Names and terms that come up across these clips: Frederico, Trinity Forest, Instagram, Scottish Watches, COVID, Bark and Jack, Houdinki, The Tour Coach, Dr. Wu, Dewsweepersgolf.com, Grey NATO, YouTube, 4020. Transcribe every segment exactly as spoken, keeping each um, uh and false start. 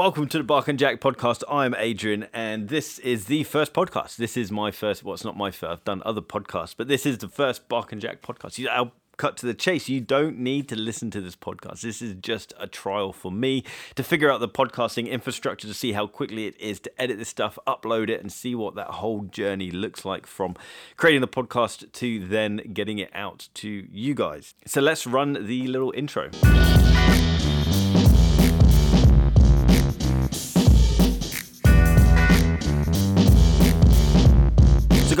Welcome to the Bark and Jack podcast. I'm Adrian, and this is the first podcast. This is my first, well, it's not my first, I've done other podcasts, but this is the first Bark and Jack podcast. You, I'll cut to the chase. You don't need to listen to this podcast. This is just a trial for me to figure out the podcasting infrastructure, to see how quickly it is to edit this stuff, upload it, and see what that whole journey looks like from creating the podcast to then getting it out to you guys. So let's run the little intro.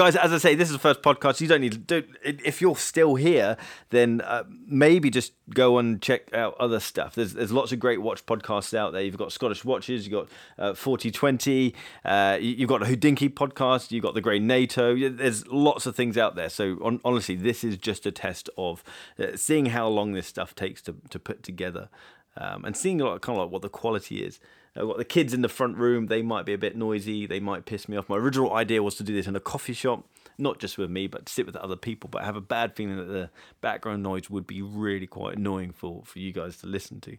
Guys, as I say, this is the first podcast. You don't need to do it. If you're still here, then uh, maybe just go and check out other stuff. There's there's lots of great watch podcasts out there. You've got Scottish Watches, you've got uh, forty twenty, uh, you've got a Houdinki podcast, you've got the Grey NATO. There's lots of things out there. So on, honestly, this is just a test of uh, seeing how long this stuff takes to, to put together um, and seeing like, kind of like what the quality is. I've got the kids in the front room. They might be a bit noisy. They might piss me off. My original idea was to do this in a coffee shop, not just with me, but to sit with other people. But I have a bad feeling that the background noise would be really quite annoying for, for you guys to listen to.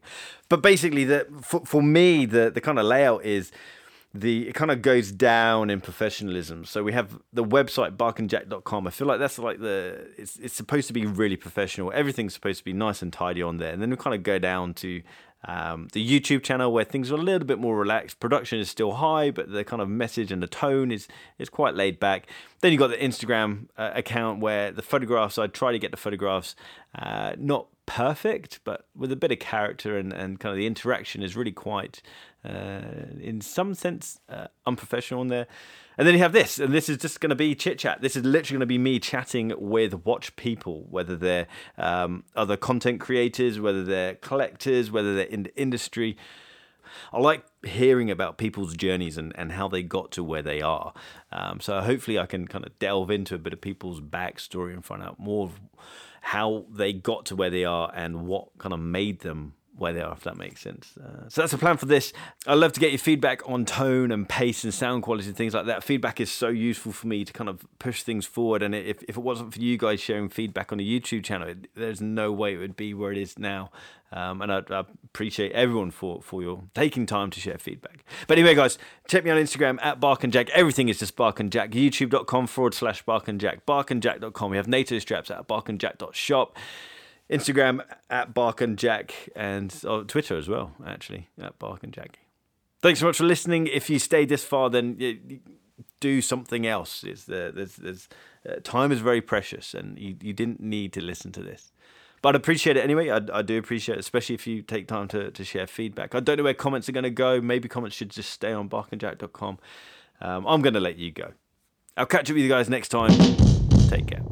But basically, the, for, for me, the, the kind of layout is... The it kind of goes down in professionalism. So we have the website bark and jack dot com. I feel like that's like the it's it's supposed to be really professional. Everything's supposed to be nice and tidy on there. And then we kind of go down to um, the YouTube channel, where things are a little bit more relaxed. Production is still high, but the kind of message and the tone is is quite laid back. Then you've got the Instagram uh, account, where the photographs, I try to get the photographs uh, not perfect, but with a bit of character, and, and kind of the interaction is really quite, uh, in some sense, uh, unprofessional on there. And then you have this, and this is just going to be chit chat. This is literally going to be me chatting with watch people, whether they're um, other content creators, whether they're collectors, whether they're in the industry. I like hearing about people's journeys and, and how they got to where they are. Um, so hopefully I can kind of delve into a bit of people's backstory and find out more of how they got to where they are and what kind of made them where they are, if that makes sense. Uh, so that's the plan for this. I'd love to get your feedback on tone and pace and sound quality and things like that. Feedback is so useful for me to kind of push things forward. And if, if it wasn't for you guys sharing feedback on the YouTube channel, it, there's no way it would be where it is now. Um, and I, I appreciate everyone for, for your taking time to share feedback. But anyway, guys, check me on Instagram at Bark and Jack. Everything is just Bark and Jack. YouTube.com forward slash Bark and Jack. Bark and Jack dot com. We have NATO straps at bark and jack dot shop. Instagram at Bark and Jack, and oh, Twitter as well, actually, at Bark and Jack. Thanks so much for listening. If you stayed this far, then you, you do something else. It's the, there's, there's, uh, time is very precious, and you, you didn't need to listen to this. But I'd appreciate it anyway. I, I do appreciate it, especially if you take time to, to share feedback. I don't know where comments are going to go. Maybe comments should just stay on bark and jack dot com. Um, I'm going to let you go. I'll catch up with you guys next time. Take care.